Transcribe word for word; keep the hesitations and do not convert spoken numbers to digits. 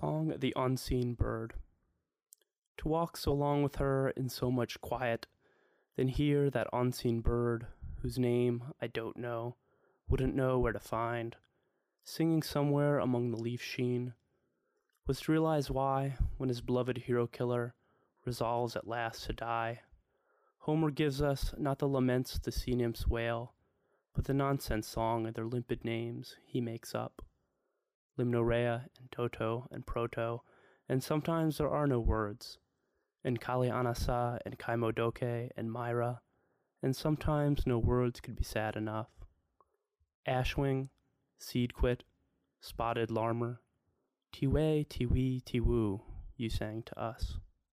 Song of the Unseen Bird. To walk so long with her in so much quiet, then hear that unseen bird, whose name I don't know, wouldn't know where to find, singing somewhere among the leaf sheen, was to realize why, when his beloved hero-killer resolves at last to die, Homer gives us not the laments the sea nymphs wail, but the nonsense song of their limpid names he makes up. Limnorhea and Toto and Proto, and sometimes there are no words, and Kalianassa and Kaimodoke and Myra, and sometimes no words could be sad enough. Ashwing, Seedquit, Spotted Larmer, Tiwai, Tiwi, Tiwoo, you sang to us.